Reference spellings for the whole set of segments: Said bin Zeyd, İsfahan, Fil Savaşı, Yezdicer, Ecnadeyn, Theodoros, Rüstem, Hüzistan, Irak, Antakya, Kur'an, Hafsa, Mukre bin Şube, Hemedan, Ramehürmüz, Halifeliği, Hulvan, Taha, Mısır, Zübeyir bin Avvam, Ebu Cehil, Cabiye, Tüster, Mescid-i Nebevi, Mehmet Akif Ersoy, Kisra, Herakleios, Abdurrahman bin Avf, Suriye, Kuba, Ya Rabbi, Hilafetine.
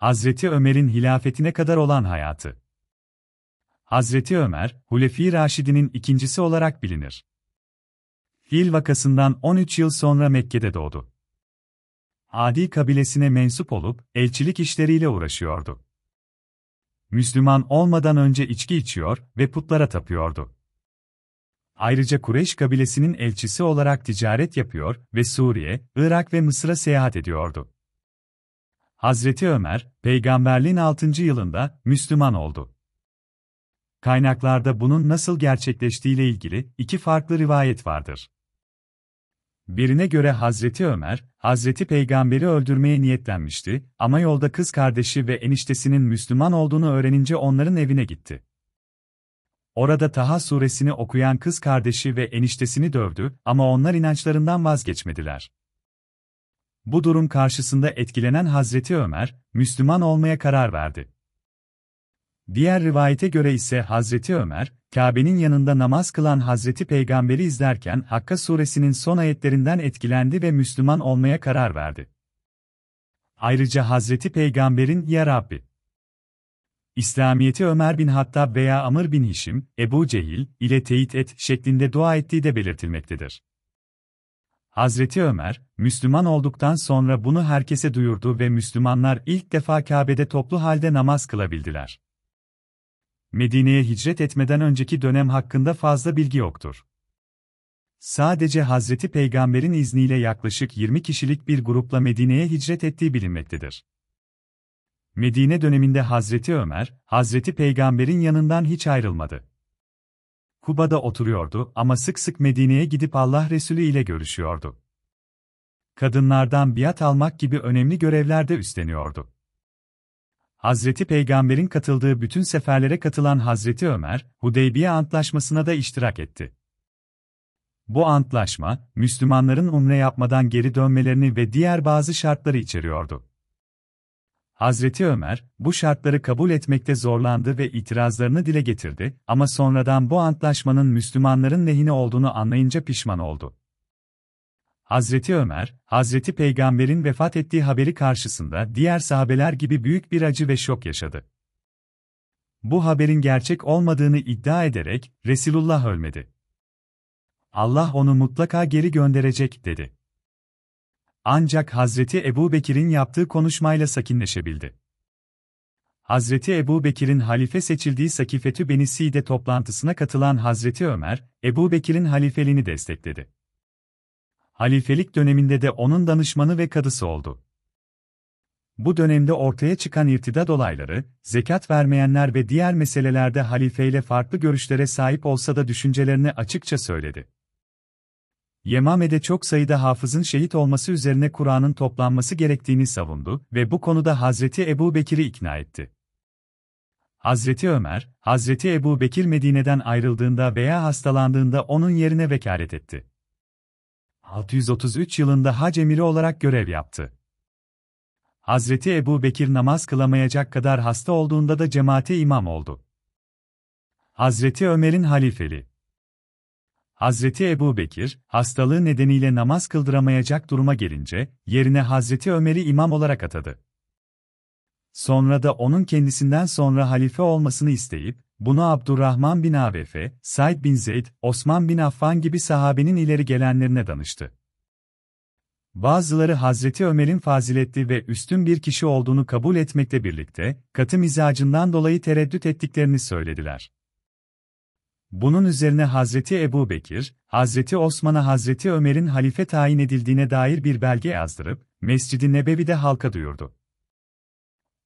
Hazreti Ömer'in hilafetine kadar olan hayatı. Hazreti Ömer, Hulefa-i Raşidin'in ikincisi olarak bilinir. Fil vakasından 13 yıl sonra Mekke'de doğdu. Adi kabilesine mensup olup, elçilik işleriyle uğraşıyordu. Müslüman olmadan önce içki içiyor ve putlara tapıyordu. Ayrıca Kureyş kabilesinin elçisi olarak ticaret yapıyor ve Suriye, Irak ve Mısır'a seyahat ediyordu. Hazreti Ömer, peygamberliğin 6. yılında Müslüman oldu. Kaynaklarda bunun nasıl gerçekleştiğiyle ilgili iki farklı rivayet vardır. Birine göre Hazreti Ömer, Hazreti Peygamber'i öldürmeye niyetlenmişti ama yolda kız kardeşi ve eniştesinin Müslüman olduğunu öğrenince onların evine gitti. Orada Taha suresini okuyan kız kardeşi ve eniştesini dövdü ama onlar inançlarından vazgeçmediler. Bu durum karşısında etkilenen Hazreti Ömer, Müslüman olmaya karar verdi. Diğer rivayete göre ise Hazreti Ömer, Kabe'nin yanında namaz kılan Hazreti Peygamber'i izlerken Hakka suresinin son ayetlerinden etkilendi ve Müslüman olmaya karar verdi. Ayrıca Hazreti Peygamber'in "Ya Rabbi" İslamiyet'i Ömer bin Hattab veya Amr bin Hişim, Ebu Cehil ile teyit et şeklinde dua ettiği de belirtilmektedir. Hazreti Ömer, Müslüman olduktan sonra bunu herkese duyurdu ve Müslümanlar ilk defa Kabe'de toplu halde namaz kılabildiler. Medine'ye hicret etmeden önceki dönem hakkında fazla bilgi yoktur. Sadece Hazreti Peygamber'in izniyle yaklaşık 20 kişilik bir grupla Medine'ye hicret ettiği bilinmektedir. Medine döneminde Hazreti Ömer, Hazreti Peygamber'in yanından hiç ayrılmadı. Kuba'da oturuyordu ama sık sık Medine'ye gidip Allah Resulü ile görüşüyordu. Kadınlardan biat almak gibi önemli görevler de üstleniyordu. Hazreti Peygamber'in katıldığı bütün seferlere katılan Hazreti Ömer, Hudeybiye Antlaşması'na da iştirak etti. Bu antlaşma, Müslümanların umre yapmadan geri dönmelerini ve diğer bazı şartları içeriyordu. Hazreti Ömer, bu şartları kabul etmekte zorlandı ve itirazlarını dile getirdi ama sonradan bu antlaşmanın Müslümanların lehine olduğunu anlayınca pişman oldu. Hazreti Ömer, Hazreti Peygamber'in vefat ettiği haberi karşısında diğer sahabeler gibi büyük bir acı ve şok yaşadı. Bu haberin gerçek olmadığını iddia ederek, "Resulullah ölmedi. Allah onu mutlaka geri gönderecek" dedi. Ancak Hazreti Ebu Bekir'in yaptığı konuşmayla sakinleşebildi. Hazreti Ebu Bekir'in halife seçildiği Sakifetü Beni Si'de toplantısına katılan Hazreti Ömer, Ebu Bekir'in halifeliğini destekledi. Halifelik döneminde de onun danışmanı ve kadısı oldu. Bu dönemde ortaya çıkan irtidat olayları, zekat vermeyenler ve diğer meselelerde halifeyle farklı görüşlere sahip olsa da düşüncelerini açıkça söyledi. Yemame'de çok sayıda hafızın şehit olması üzerine Kur'an'ın toplanması gerektiğini savundu ve bu konuda Hazreti Ebu Bekir'i ikna etti. Hazreti Ömer, Hazreti Ebu Bekir Medine'den ayrıldığında veya hastalandığında onun yerine vekalet etti. 633 yılında Hac emiri olarak görev yaptı. Hazreti Ebu Bekir namaz kılamayacak kadar hasta olduğunda da cemaate imam oldu. Hazreti Ömer'in halifeliği. Hazreti Ebu Bekir, hastalığı nedeniyle namaz kıldıramayacak duruma gelince, yerine Hazreti Ömer'i imam olarak atadı. Sonra da onun kendisinden sonra halife olmasını isteyip, bunu Abdurrahman bin Avfe, Said bin Zeyd, Osman bin Affan gibi sahabenin ileri gelenlerine danıştı. Bazıları Hazreti Ömer'in faziletli ve üstün bir kişi olduğunu kabul etmekle birlikte, katı mizacından dolayı tereddüt ettiklerini söylediler. Bunun üzerine Hazreti Ebu Bekir, Hazreti Osman'a Hazreti Ömer'in halife tayin edildiğine dair bir belge yazdırıp, Mescid-i Nebevi'de halka duyurdu.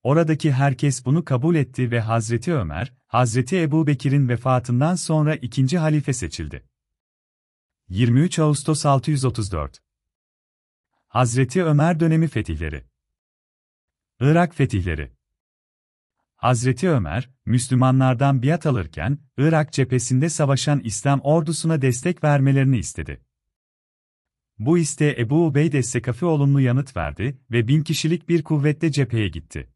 Oradaki herkes bunu kabul etti ve Hazreti Ömer, Hazreti Ebu Bekir'in vefatından sonra ikinci halife seçildi. 23 Ağustos 634 Hazreti Ömer dönemi fetihleri. Irak fetihleri. Hazreti Ömer, Müslümanlardan biat alırken, Irak cephesinde savaşan İslam ordusuna destek vermelerini istedi. Bu isteğe Ebu Ubeyd es-Sekafi olumlu yanıt verdi ve 1000 kişilik bir kuvvetle cepheye gitti.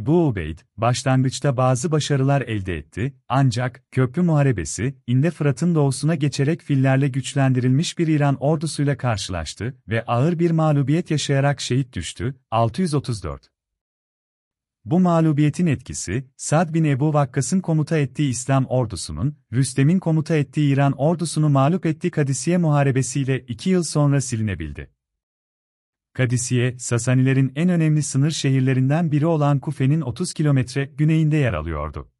Ebu Ubeyd, başlangıçta bazı başarılar elde etti, ancak Köprü Muharebesi, İnde Fırat'ın doğusuna geçerek fillerle güçlendirilmiş bir İran ordusuyla karşılaştı ve ağır bir mağlubiyet yaşayarak şehit düştü. 634 Bu mağlubiyetin etkisi, Sad bin Ebu Vakkas'ın komuta ettiği İslam ordusunun, Rüstem'in komuta ettiği İran ordusunu mağlup ettiği Kadisiye muharebesiyle 2 yıl sonra silinebildi. Kadisiye, Sasanilerin en önemli sınır şehirlerinden biri olan Kufe'nin 30 kilometre güneyinde yer alıyordu.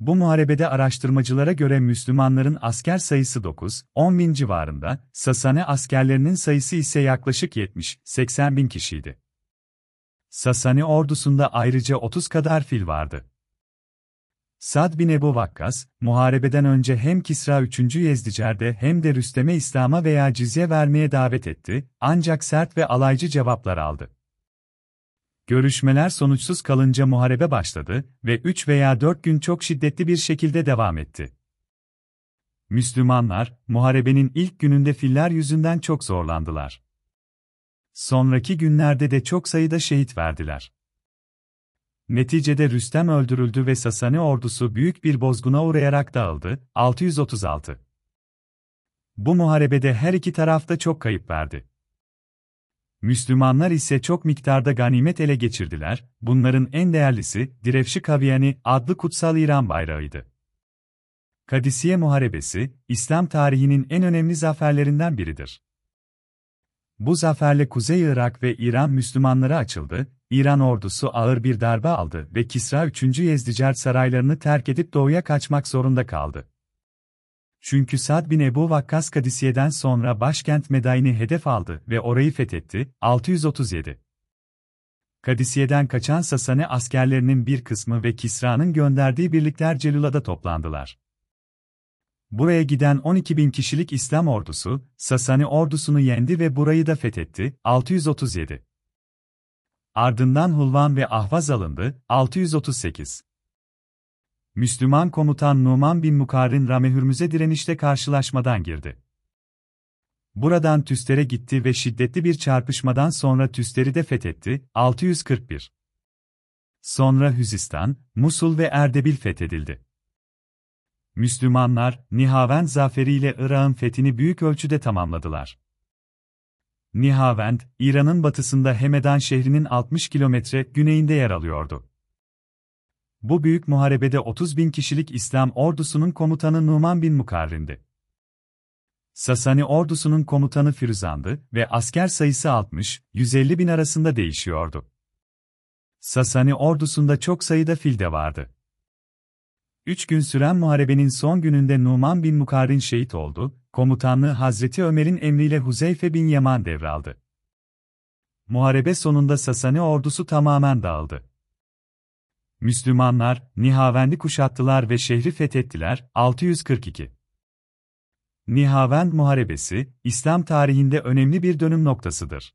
Bu muharebede araştırmacılara göre Müslümanların asker sayısı 9-10 bin civarında, Sasane askerlerinin sayısı ise yaklaşık 70-80 bin kişiydi. Sasani ordusunda ayrıca 30 kadar fil vardı. Sad bin Ebu Vakkas, muharebeden önce hem Kisra 3. Yezdicer'de hem de Rüstem'e İslam'a veya cizye vermeye davet etti, ancak sert ve alaycı cevaplar aldı. Görüşmeler sonuçsuz kalınca muharebe başladı ve 3 veya 4 gün çok şiddetli bir şekilde devam etti. Müslümanlar, muharebenin ilk gününde filler yüzünden çok zorlandılar. Sonraki günlerde de çok sayıda şehit verdiler. Neticede Rüstem öldürüldü ve Sasani ordusu büyük bir bozguna uğrayarak dağıldı, 636. Bu muharebede her iki taraf da çok kayıp verdi. Müslümanlar ise çok miktarda ganimet ele geçirdiler, bunların en değerlisi, Direfşi Kaviyani adlı kutsal İran bayrağıydı. Kadisiye Muharebesi, İslam tarihinin en önemli zaferlerinden biridir. Bu zaferle Kuzey Irak ve İran Müslümanlara açıldı, İran ordusu ağır bir darbe aldı ve Kisra 3. Yezdicer saraylarını terk edip doğuya kaçmak zorunda kaldı. Çünkü Sad bin Ebu Vakkas Kadisiye'den sonra başkent Medine hedef aldı ve orayı fethetti, 637. Kadisiye'den kaçan Sasani askerlerinin bir kısmı ve Kisra'nın gönderdiği birlikler Celula'da toplandılar. Buraya giden 12 bin kişilik İslam ordusu, Sasani ordusunu yendi ve burayı da fethetti, 637. Ardından Hulvan ve Ahvaz alındı, 638. Müslüman komutan Numan bin Mukarrin Ramehürmüz'e direnişte karşılaşmadan girdi. Buradan Tüster'e gitti ve şiddetli bir çarpışmadan sonra Tüster'i de fethetti, 641. Sonra Hüzistan, Musul ve Erdebil fethedildi. Müslümanlar, Nihavend zaferiyle Irak'ın fethini büyük ölçüde tamamladılar. Nihavend, İran'ın batısında Hemedan şehrinin 60 kilometre güneyinde yer alıyordu. Bu büyük muharebede 30 bin kişilik İslam ordusunun komutanı Numan bin Mukarrin'di. Sasani ordusunun komutanı Firuzan'dı ve asker sayısı 60-150 bin arasında değişiyordu. Sasani ordusunda çok sayıda fil de vardı. 3 gün süren muharebenin son gününde Numan bin Mukarrin şehit oldu, komutanlığı Hazreti Ömer'in emriyle Huzeyfe bin Yaman devraldı. Muharebe sonunda Sasani ordusu tamamen dağıldı. Müslümanlar, Nihavend'i kuşattılar ve şehri fethettiler, 642. Nihavend Muharebesi, İslam tarihinde önemli bir dönüm noktasıdır.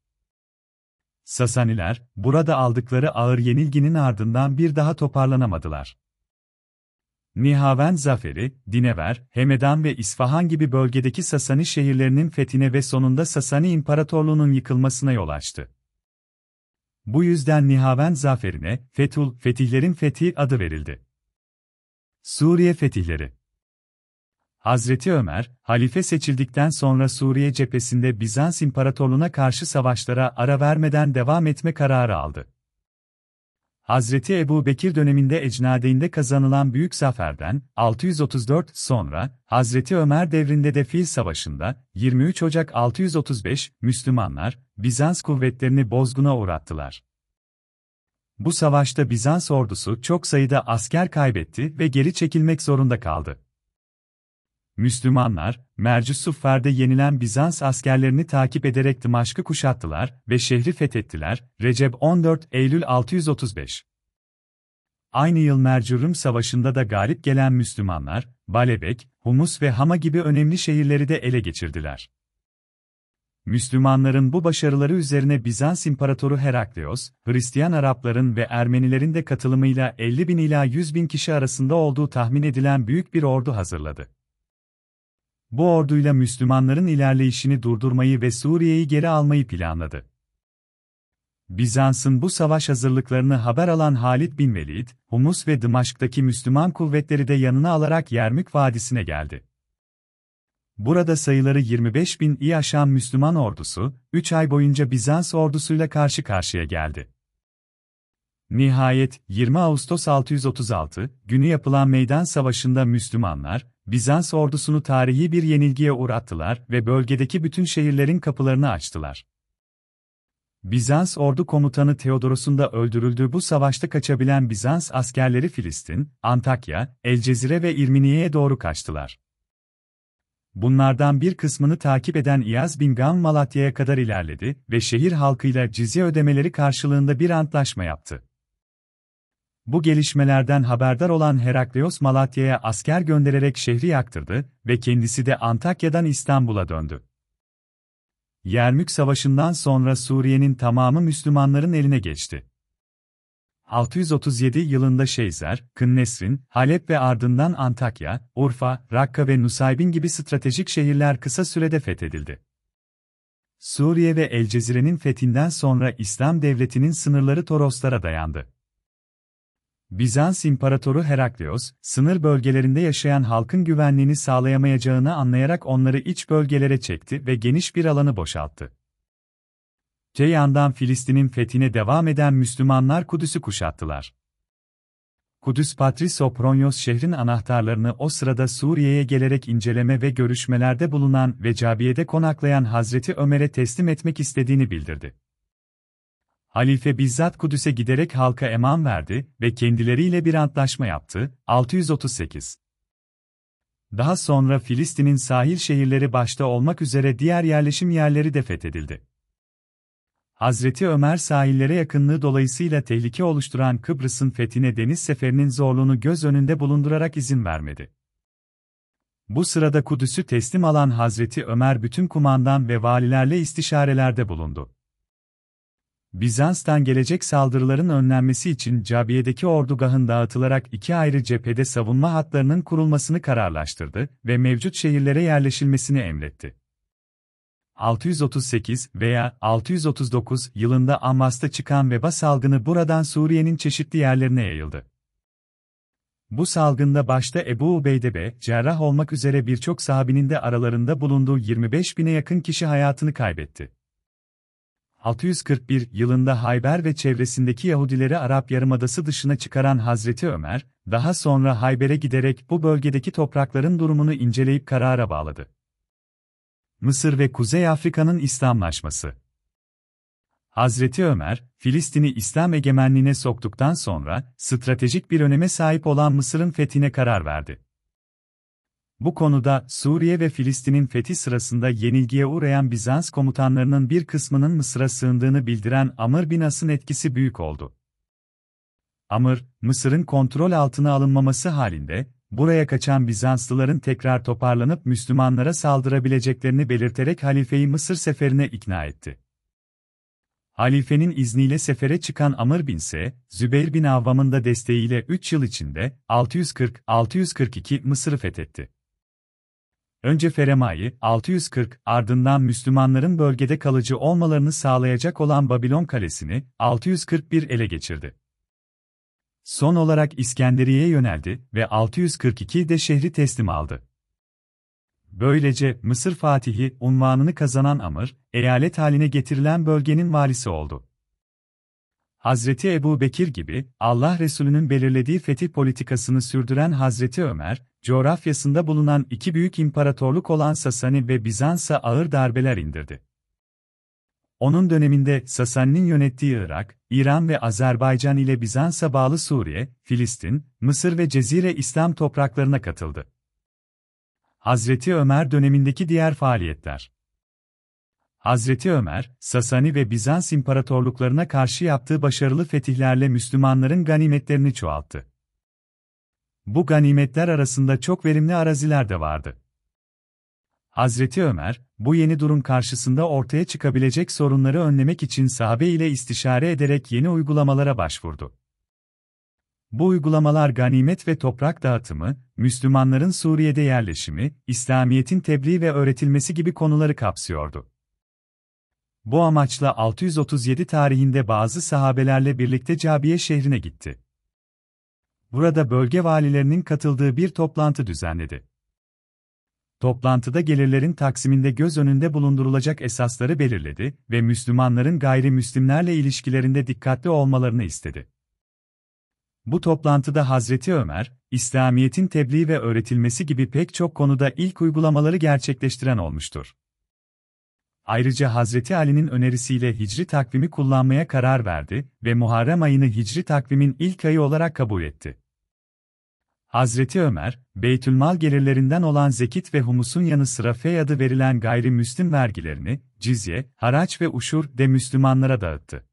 Sasaniler, burada aldıkları ağır yenilginin ardından bir daha toparlanamadılar. Nihavend zaferi, Dinever, Hemedan ve İsfahan gibi bölgedeki Sasani şehirlerinin fethine ve sonunda Sasani İmparatorluğu'nun yıkılmasına yol açtı. Bu yüzden Nihavend zaferine, fetihlerin fethi adı verildi. Suriye fetihleri. Hazreti Ömer, halife seçildikten sonra Suriye cephesinde Bizans İmparatorluğu'na karşı savaşlara ara vermeden devam etme kararı aldı. Hazreti Ebu Bekir döneminde Ecnadeyn'de kazanılan büyük zaferden, 634 sonra, Hazreti Ömer devrinde de Fil Savaşı'nda, 23 Ocak 635, Müslümanlar, Bizans kuvvetlerini bozguna uğrattılar. Bu savaşta Bizans ordusu çok sayıda asker kaybetti ve geri çekilmek zorunda kaldı. Müslümanlar, Mercüsuffer'de yenilen Bizans askerlerini takip ederek Dımaşk'ı kuşattılar ve şehri fethettiler, Recep 14 Eylül 635. Aynı yıl Mercürüm Savaşı'nda da galip gelen Müslümanlar, Balebek, Humus ve Hama gibi önemli şehirleri de ele geçirdiler. Müslümanların bu başarıları üzerine Bizans İmparatoru Herakleios, Hristiyan Arapların ve Ermenilerin de katılımıyla 50 bin ila 100 bin kişi arasında olduğu tahmin edilen büyük bir ordu hazırladı. Bu orduyla Müslümanların ilerleyişini durdurmayı ve Suriye'yi geri almayı planladı. Bizans'ın bu savaş hazırlıklarını haber alan Halid bin Velid, Humus ve Dımaşk'taki Müslüman kuvvetleri de yanına alarak Yermük Vadisi'ne geldi. Burada sayıları 25 bin aşan Müslüman ordusu, 3 ay boyunca Bizans ordusuyla karşı karşıya geldi. Nihayet 20 Ağustos 636 günü yapılan meydan savaşında Müslümanlar, Bizans ordusunu tarihi bir yenilgiye uğrattılar ve bölgedeki bütün şehirlerin kapılarını açtılar. Bizans ordu komutanı Theodoros'un da öldürüldüğü bu savaşta kaçabilen Bizans askerleri Filistin, Antakya, Elcezire ve İrminiye'ye doğru kaçtılar. Bunlardan bir kısmını takip eden İyaz bin Gam Malatya'ya kadar ilerledi ve şehir halkıyla cizye ödemeleri karşılığında bir antlaşma yaptı. Bu gelişmelerden haberdar olan Herakleios Malatya'ya asker göndererek şehri yaktırdı ve kendisi de Antakya'dan İstanbul'a döndü. Yermük Savaşı'ndan sonra Suriye'nin tamamı Müslümanların eline geçti. 637 yılında Şeyzer, Kınnesrin, Halep ve ardından Antakya, Urfa, Rakka ve Nusaybin gibi stratejik şehirler kısa sürede fethedildi. Suriye ve Elcezire'nin fethinden sonra İslam devletinin sınırları Toroslara dayandı. Bizans İmparatoru Herakleios, sınır bölgelerinde yaşayan halkın güvenliğini sağlayamayacağını anlayarak onları iç bölgelere çekti ve geniş bir alanı boşalttı. Te yandan Filistin'in fethine devam eden Müslümanlar Kudüs'ü kuşattılar. Kudüs Patrisi Sopronyos şehrin anahtarlarını o sırada Suriye'ye gelerek inceleme ve görüşmelerde bulunan ve Cabiye'de konaklayan Hazreti Ömer'e teslim etmek istediğini bildirdi. Halife bizzat Kudüs'e giderek halka eman verdi ve kendileriyle bir antlaşma yaptı. 638. Daha sonra Filistin'in sahil şehirleri başta olmak üzere diğer yerleşim yerleri de fethedildi. Hazreti Ömer sahillere yakınlığı dolayısıyla tehlike oluşturan Kıbrıs'ın fethine deniz seferinin zorluğunu göz önünde bulundurarak izin vermedi. Bu sırada Kudüs'ü teslim alan Hazreti Ömer bütün kumandan ve valilerle istişarelerde bulundu. Bizans'tan gelecek saldırıların önlenmesi için Cabiye'deki ordugahın dağıtılarak iki ayrı cephede savunma hatlarının kurulmasını kararlaştırdı ve mevcut şehirlere yerleşilmesini emretti. 638 veya 639 yılında Ammas'ta çıkan veba salgını buradan Suriye'nin çeşitli yerlerine yayıldı. Bu salgında başta Ebu Ubeyde, cerrah olmak üzere birçok sahabinin de aralarında bulunduğu 25.000'e yakın kişi hayatını kaybetti. 641 yılında Hayber ve çevresindeki Yahudileri Arap Yarımadası dışına çıkaran Hazreti Ömer, daha sonra Hayber'e giderek bu bölgedeki toprakların durumunu inceleyip karara bağladı. Mısır ve Kuzey Afrika'nın İslamlaşması. Hazreti Ömer, Filistin'i İslam egemenliğine soktuktan sonra, stratejik bir öneme sahip olan Mısır'ın fethine karar verdi. Bu konuda, Suriye ve Filistin'in fethi sırasında yenilgiye uğrayan Bizans komutanlarının bir kısmının Mısır'a sığındığını bildiren Amr bin As'ın etkisi büyük oldu. Amr, Mısır'ın kontrol altına alınmaması halinde, buraya kaçan Bizanslıların tekrar toparlanıp Müslümanlara saldırabileceklerini belirterek halifeyi Mısır seferine ikna etti. Halifenin izniyle sefere çıkan Amr bin Se, Zübeyir bin Avvam'ın da desteğiyle 3 yıl içinde 640-642 Mısır'ı fethetti. Önce Feremay'ı 640, ardından Müslümanların bölgede kalıcı olmalarını sağlayacak olan Babilon Kalesi'ni 641 ele geçirdi. Son olarak İskenderiye'ye yöneldi ve 642'de şehri teslim aldı. Böylece Mısır Fatihi unvanını kazanan Amr, eyalet haline getirilen bölgenin valisi oldu. Hazreti Ebu Bekir gibi, Allah Resulü'nün belirlediği fetih politikasını sürdüren Hazreti Ömer, coğrafyasında bulunan iki büyük imparatorluk olan Sasani ve Bizans'a ağır darbeler indirdi. Onun döneminde Sasani'nin yönettiği Irak, İran ve Azerbaycan ile Bizans'a bağlı Suriye, Filistin, Mısır ve Cezire İslam topraklarına katıldı. Hazreti Ömer dönemindeki diğer faaliyetler. Hazreti Ömer, Sasani ve Bizans imparatorluklarına karşı yaptığı başarılı fetihlerle Müslümanların ganimetlerini çoğalttı. Bu ganimetler arasında çok verimli araziler de vardı. Hazreti Ömer, bu yeni durum karşısında ortaya çıkabilecek sorunları önlemek için sahabe ile istişare ederek yeni uygulamalara başvurdu. Bu uygulamalar ganimet ve toprak dağıtımı, Müslümanların Suriye'de yerleşimi, İslamiyet'in tebliği ve öğretilmesi gibi konuları kapsıyordu. Bu amaçla 637 tarihinde bazı sahabelerle birlikte Cabiye şehrine gitti. Burada bölge valilerinin katıldığı bir toplantı düzenledi. Toplantıda gelirlerin taksiminde göz önünde bulundurulacak esasları belirledi ve Müslümanların gayrimüslimlerle ilişkilerinde dikkatli olmalarını istedi. Bu toplantıda Hazreti Ömer, İslamiyet'in tebliği ve öğretilmesi gibi pek çok konuda ilk uygulamaları gerçekleştiren olmuştur. Ayrıca Hazreti Ali'nin önerisiyle hicri takvimi kullanmaya karar verdi ve Muharrem ayını hicri takvimin ilk ayı olarak kabul etti. Hazreti Ömer, Beytülmal gelirlerinden olan zekit ve humusun yanı sıra fey adı verilen gayrimüslim vergilerini, cizye, haraç ve uşur de Müslümanlara dağıttı.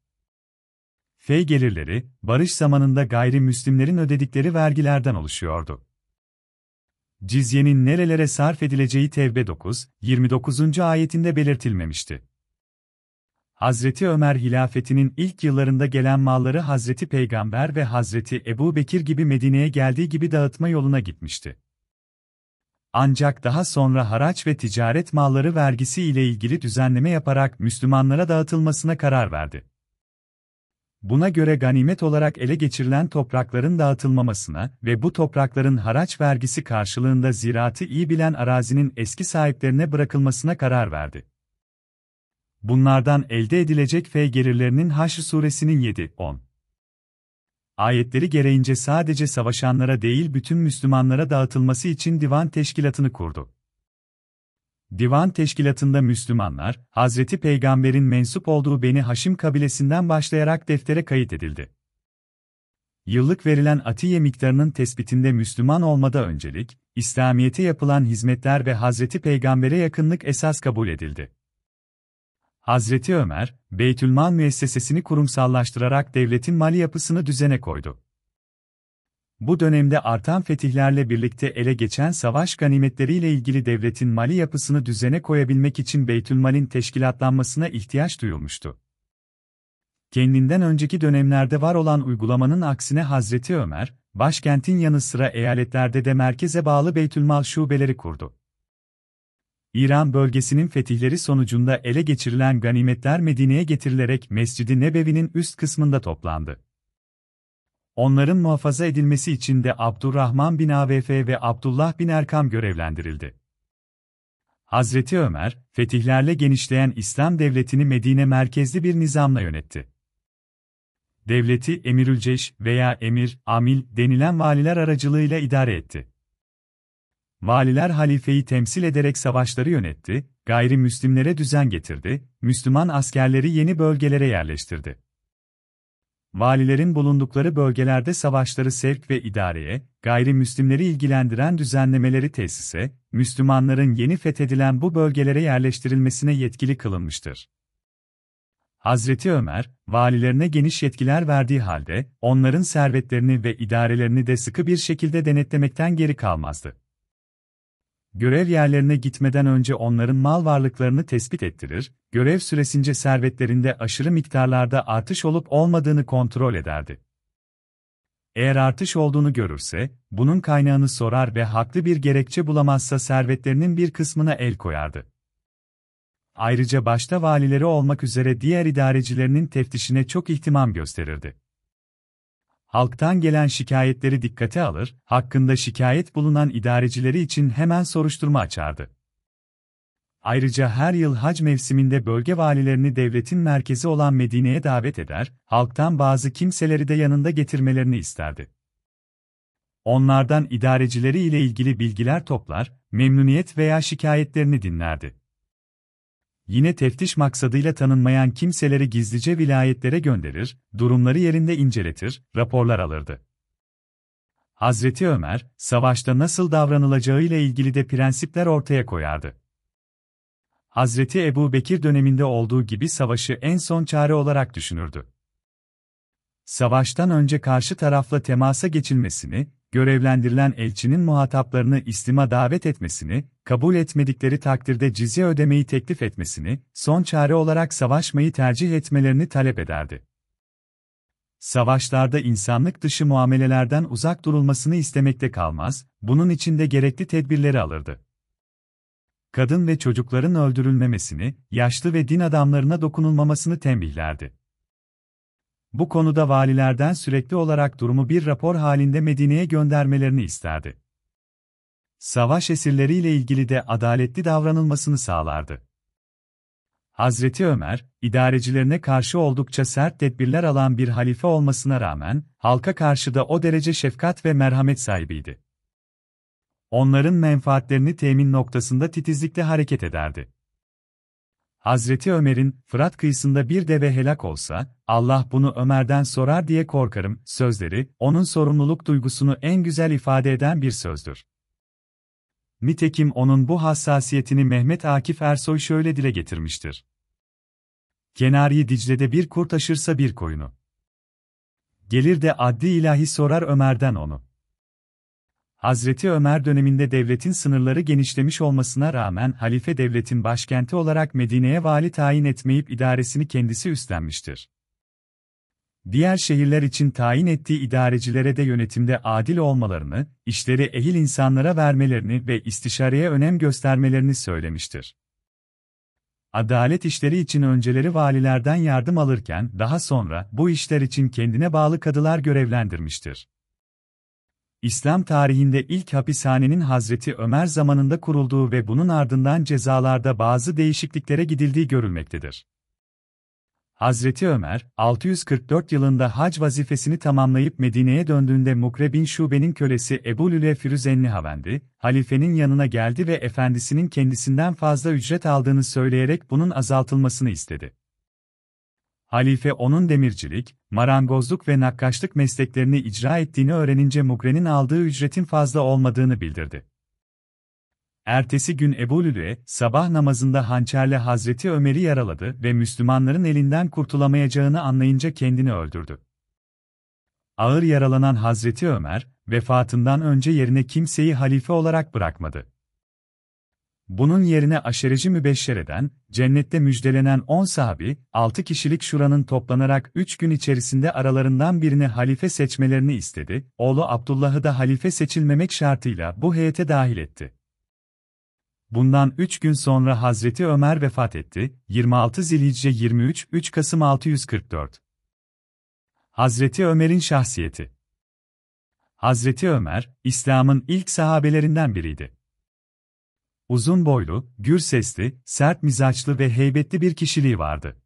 Fey gelirleri, barış zamanında gayrimüslimlerin ödedikleri vergilerden oluşuyordu. Cizyenin nerelere sarf edileceği Tevbe 9-29. ayetinde belirtilmemişti. Hazreti Ömer hilafetinin ilk yıllarında gelen malları Hazreti Peygamber ve Hazreti Ebu Bekir gibi Medine'ye geldiği gibi dağıtma yoluna gitmişti. Ancak daha sonra haraç ve ticaret malları vergisi ile ilgili düzenleme yaparak Müslümanlara dağıtılmasına karar verdi. Buna göre ganimet olarak ele geçirilen toprakların dağıtılmamasına ve bu toprakların haraç vergisi karşılığında ziraatı iyi bilen arazinin eski sahiplerine bırakılmasına karar verdi. Bunlardan elde edilecek fey gelirlerinin Haşr suresinin 7-10 ayetleri gereğince sadece savaşanlara değil bütün Müslümanlara dağıtılması için divan teşkilatını kurdu. Divan teşkilatında Müslümanlar, Hazreti Peygamber'in mensup olduğu Beni Haşim kabilesinden başlayarak deftere kayıt edildi. Yıllık verilen atiye miktarının tespitinde Müslüman olmada öncelik, İslamiyet'e yapılan hizmetler ve Hazreti Peygamber'e yakınlık esas kabul edildi. Hazreti Ömer, Beytülmal müessesesini kurumsallaştırarak devletin mali yapısını düzene koydu. Bu dönemde artan fetihlerle birlikte ele geçen savaş ganimetleriyle ilgili devletin mali yapısını düzene koyabilmek için Beytülmal'in teşkilatlanmasına ihtiyaç duyulmuştu. Kendinden önceki dönemlerde var olan uygulamanın aksine Hazreti Ömer, başkentin yanı sıra eyaletlerde de merkeze bağlı Beytülmal şubeleri kurdu. İran bölgesinin fetihleri sonucunda ele geçirilen ganimetler Medine'ye getirilerek Mescid-i Nebevi'nin üst kısmında toplandı. Onların muhafaza edilmesi için de Abdurrahman bin Avf ve Abdullah bin Erkam görevlendirildi. Hazreti Ömer, fetihlerle genişleyen İslam devletini Medine merkezli bir nizamla yönetti. Devleti Emirülceş veya Emir, Amil denilen valiler aracılığıyla idare etti. Valiler halifeyi temsil ederek savaşları yönetti, gayrimüslimlere düzen getirdi, Müslüman askerleri yeni bölgelere yerleştirdi. Valilerin bulundukları bölgelerde savaşları sevk ve idareye, gayrimüslimleri ilgilendiren düzenlemeleri tesise, Müslümanların yeni fethedilen bu bölgelere yerleştirilmesine yetkili kılınmıştır. Hazreti Ömer, valilerine geniş yetkiler verdiği halde, onların servetlerini ve idarelerini de sıkı bir şekilde denetlemekten geri kalmazdı. Görev yerlerine gitmeden önce onların mal varlıklarını tespit ettirir, görev süresince servetlerinde aşırı miktarlarda artış olup olmadığını kontrol ederdi. Eğer artış olduğunu görürse, bunun kaynağını sorar ve haklı bir gerekçe bulamazsa servetlerinin bir kısmına el koyardı. Ayrıca başta valileri olmak üzere diğer idarecilerinin teftişine çok ihtimam gösterirdi. Halktan gelen şikayetleri dikkate alır, hakkında şikayet bulunan idarecileri için hemen soruşturma açardı. Ayrıca her yıl hac mevsiminde bölge valilerini devletin merkezi olan Medine'ye davet eder, halktan bazı kimseleri de yanında getirmelerini isterdi. Onlardan idarecileri ile ilgili bilgiler toplar, memnuniyet veya şikayetlerini dinlerdi. Yine teftiş maksadıyla tanınmayan kimseleri gizlice vilayetlere gönderir, durumları yerinde inceletir, raporlar alırdı. Hazreti Ömer, savaşta nasıl davranılacağıyla ilgili de prensipler ortaya koyardı. Hazreti Ebu Bekir döneminde olduğu gibi savaşı en son çare olarak düşünürdü. Savaştan önce karşı tarafla temasa geçilmesini, görevlendirilen elçinin muhataplarını İslam'a davet etmesini, kabul etmedikleri takdirde cizye ödemeyi teklif etmesini, son çare olarak savaşmayı tercih etmelerini talep ederdi. Savaşlarda insanlık dışı muamelelerden uzak durulmasını istemekte kalmaz, bunun için de gerekli tedbirleri alırdı. Kadın ve çocukların öldürülmemesini, yaşlı ve din adamlarına dokunulmamasını tembihlerdi. Bu konuda valilerden sürekli olarak durumu bir rapor halinde Medine'ye göndermelerini isterdi. Savaş esirleriyle ilgili de adaletli davranılmasını sağlardı. Hazreti Ömer, idarecilerine karşı oldukça sert tedbirler alan bir halife olmasına rağmen, halka karşı da o derece şefkat ve merhamet sahibiydi. Onların menfaatlerini temin noktasında titizlikle hareket ederdi. Hazreti Ömer'in, Fırat kıyısında bir deve helak olsa, Allah bunu Ömer'den sorar diye korkarım, sözleri, onun sorumluluk duygusunu en güzel ifade eden bir sözdür. Nitekim onun bu hassasiyetini Mehmet Akif Ersoy şöyle dile getirmiştir. Kenari Dicle'de bir kurt aşırsa bir koyunu. Gelir de adli ilahi sorar Ömer'den onu. Hazreti Ömer döneminde devletin sınırları genişlemiş olmasına rağmen halife devletin başkenti olarak Medine'ye vali tayin etmeyip idaresini kendisi üstlenmiştir. Diğer şehirler için tayin ettiği idarecilere de yönetimde adil olmalarını, işleri ehil insanlara vermelerini ve istişareye önem göstermelerini söylemiştir. Adalet işleri için önceleri valilerden yardım alırken daha sonra bu işler için kendine bağlı kadılar görevlendirmiştir. İslam tarihinde ilk hapishanenin Hazreti Ömer zamanında kurulduğu ve bunun ardından cezalarda bazı değişikliklere gidildiği görülmektedir. Hazreti Ömer, 644 yılında hac vazifesini tamamlayıp Medine'ye döndüğünde Mukre bin Şube'nin kölesi Ebulüle Firuzen Nihavend'i, halifenin yanına geldi ve efendisinin kendisinden fazla ücret aldığını söyleyerek bunun azaltılmasını istedi. Halife onun demircilik, marangozluk ve nakkaşlık mesleklerini icra ettiğini öğrenince Mukre'nin aldığı ücretin fazla olmadığını bildirdi. Ertesi gün Ebulüle, sabah namazında hançerle Hazreti Ömer'i yaraladı ve Müslümanların elinden kurtulamayacağını anlayınca kendini öldürdü. Ağır yaralanan Hazreti Ömer, vefatından önce yerine kimseyi halife olarak bırakmadı. Bunun yerine aşereci mübeşşer eden, cennette müjdelenen 10 sahabi, 6 kişilik şuranın toplanarak 3 gün içerisinde aralarından birini halife seçmelerini istedi, oğlu Abdullah'ı da halife seçilmemek şartıyla bu heyete dahil etti. Bundan 3 gün sonra Hazreti Ömer vefat etti, 26 Zilhicce 23, 3 Kasım 644. Hazreti Ömer'in şahsiyeti. Hazreti Ömer, İslam'ın ilk sahabelerinden biriydi. Uzun boylu, gür sesli, sert mizaçlı ve heybetli bir kişiliği vardı.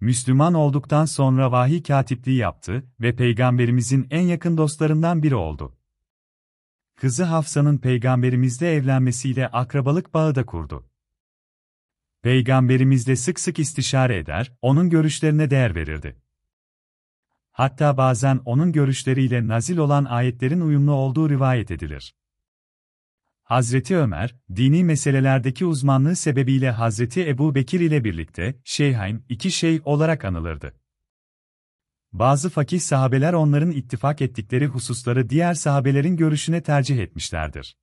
Müslüman olduktan sonra vahiy katipliği yaptı ve Peygamberimizin en yakın dostlarından biri oldu. Kızı Hafsa'nın Peygamberimizle evlenmesiyle akrabalık bağı da kurdu. Peygamberimizle sık sık istişare eder, onun görüşlerine değer verirdi. Hatta bazen onun görüşleriyle nazil olan ayetlerin uyumlu olduğu rivayet edilir. Hazreti Ömer, dini meselelerdeki uzmanlığı sebebiyle Hazreti Ebu Bekir ile birlikte Şeyhayn, iki şey olarak anılırdı. Bazı fakih sahabeler onların ittifak ettikleri hususları diğer sahabelerin görüşüne tercih etmişlerdir.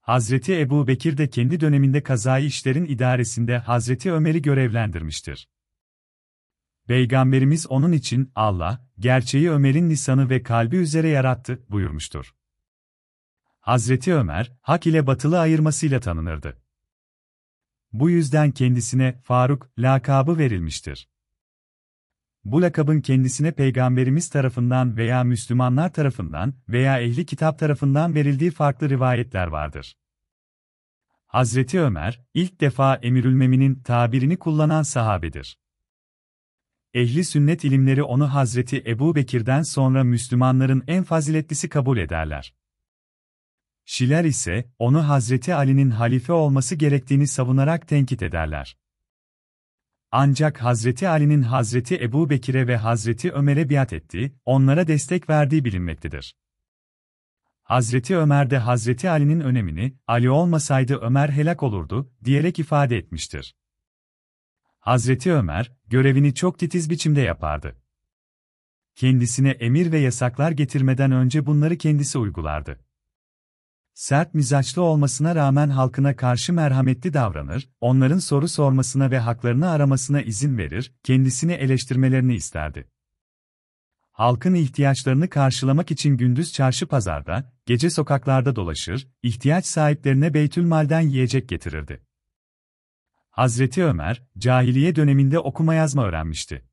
Hazreti Ebu Bekir de kendi döneminde kazai işlerin idaresinde Hazreti Ömer'i görevlendirmiştir. Peygamberimiz onun için Allah, gerçeği Ömer'in lisanı ve kalbi üzere yarattı buyurmuştur. Hazreti Ömer, hak ile batılı ayırmasıyla tanınırdı. Bu yüzden kendisine Faruk lakabı verilmiştir. Bu lakabın kendisine Peygamberimiz tarafından veya Müslümanlar tarafından veya ehli kitap tarafından verildiği farklı rivayetler vardır. Hazreti Ömer, ilk defa Emirülmümin'in tabirini kullanan sahabedir. Ehli sünnet ilimleri onu Hazreti Ebu Bekir'den sonra Müslümanların en faziletlisi kabul ederler. Şiiler ise, onu Hazreti Ali'nin halife olması gerektiğini savunarak tenkit ederler. Ancak Hazreti Ali'nin Hazreti Ebu Bekir'e ve Hazreti Ömer'e biat ettiği, onlara destek verdiği bilinmektedir. Hazreti Ömer de Hazreti Ali'nin önemini, Ali olmasaydı Ömer helak olurdu, diyerek ifade etmiştir. Hazreti Ömer, görevini çok titiz biçimde yapardı. Kendisine emir ve yasaklar getirmeden önce bunları kendisi uygulardı. Sert mizaçlı olmasına rağmen halkına karşı merhametli davranır, onların soru sormasına ve haklarını aramasına izin verir, kendisini eleştirmelerini isterdi. Halkın ihtiyaçlarını karşılamak için gündüz çarşı pazarda, gece sokaklarda dolaşır, ihtiyaç sahiplerine Beytülmal'den yiyecek getirirdi. Hazreti Ömer, cahiliye döneminde okuma yazma öğrenmişti.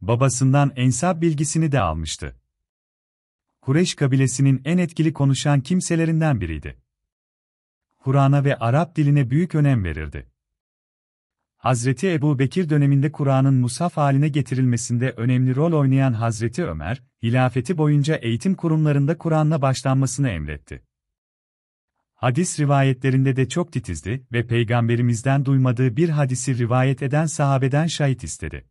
Babasından ensab bilgisini de almıştı. Kureyş kabilesinin en etkili konuşan kimselerinden biriydi. Kur'an'a ve Arap diline büyük önem verirdi. Hazreti Ebu Bekir döneminde Kur'an'ın mushaf haline getirilmesinde önemli rol oynayan Hazreti Ömer, hilafeti boyunca eğitim kurumlarında Kur'an'la başlanmasını emretti. Hadis rivayetlerinde de çok titizdi ve Peygamberimizden duymadığı bir hadisi rivayet eden sahabeden şahit istedi.